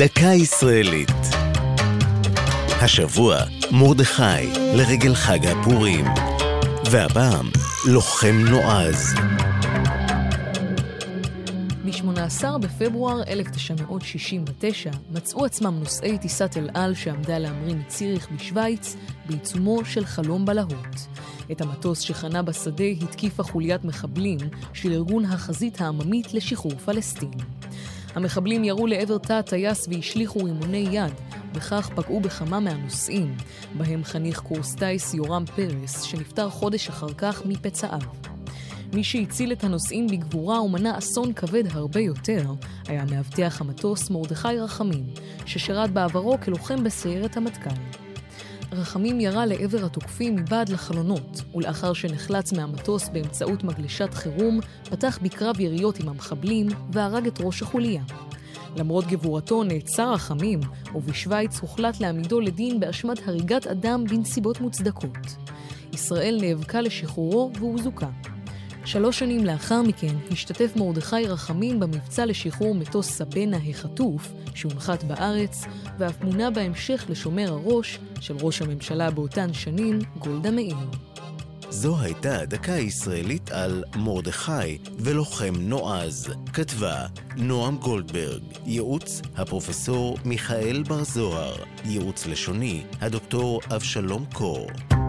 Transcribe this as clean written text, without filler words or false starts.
דקה ישראלית. השבוע מרדכי לרגל חג הפורים, והפעם לוחם נועז. ב-18 בפברואר 1969 מצאו עצמם נוסעי טיסת אל על שעמדה להמריא מציריך בשוויץ בעיצומו של חלום בלהות. את המטוס שחנה בשדה התקיפה חוליית מחבלים של ארגון החזית העממית לשחרור פלסטין. המחבלים ירו לעבר תא הטייס והשליחו רימוני יד, בכך פגעו בכמה מהנוסעים, בהם חניך קורס טייס יורם פרס שנפטר חודש אחר כך מפצעיו. מי שהציל את הנוסעים בגבורה ומנע אסון כבד הרבה יותר, היה מאבטח המטוס מרדכי רחמים, ששירת בעברו כלוחם בסיירת המטכ"ל. רחמים ירה לעבר התוקפים מבעד לחלונות, ולאחר שנחלץ מהמטוס באמצעות מגלשת חירום, פתח בקרב יריות עם המחבלים והרג את ראש החוליה. למרות גבורתו נעצר רחמים, ובשוויץ הוחלט להעמידו לדין באשמת הריגת אדם בנסיבות מוצדקות. ישראל נאבקה לשחרורו והוא זוכה. 3 שנים לאחר מכן השתתף מרדכי רחמים במבצע לשחרור מטוס סבנה החטוף שהונחת בארץ, ואף מונה בהמשך לשומר הראש של ראש הממשלה באותן שנים, גולדה מאיר. זו הייתה הדקה הישראלית על מרדכי ולוחם נועז. כתבה נועם גולדברג, ייעוץ הפרופסור מיכאל ברזואר, ייעוץ לשוני הדוקטור אפ שלום קור.